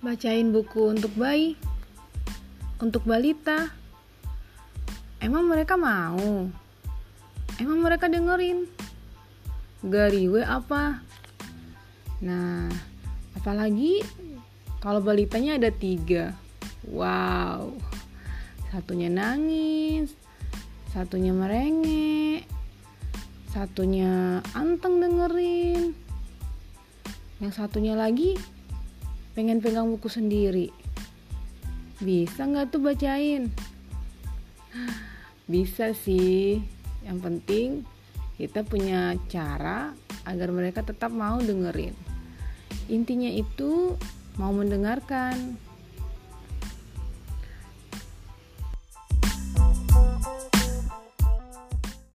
Bacain buku untuk bayi, untuk balita. Emang mereka mau? Emang mereka dengerin? Gariwe apa? Nah, apalagi kalau balitanya ada 3. Wow, satunya nangis, satunya merengek, satunya anteng dengerin, yang satunya lagi pengen pegang buku sendiri. Bisa gak tuh bacain? Bisa sih, yang penting kita punya cara agar mereka tetap mau dengerin. Intinya itu mau mendengarkan.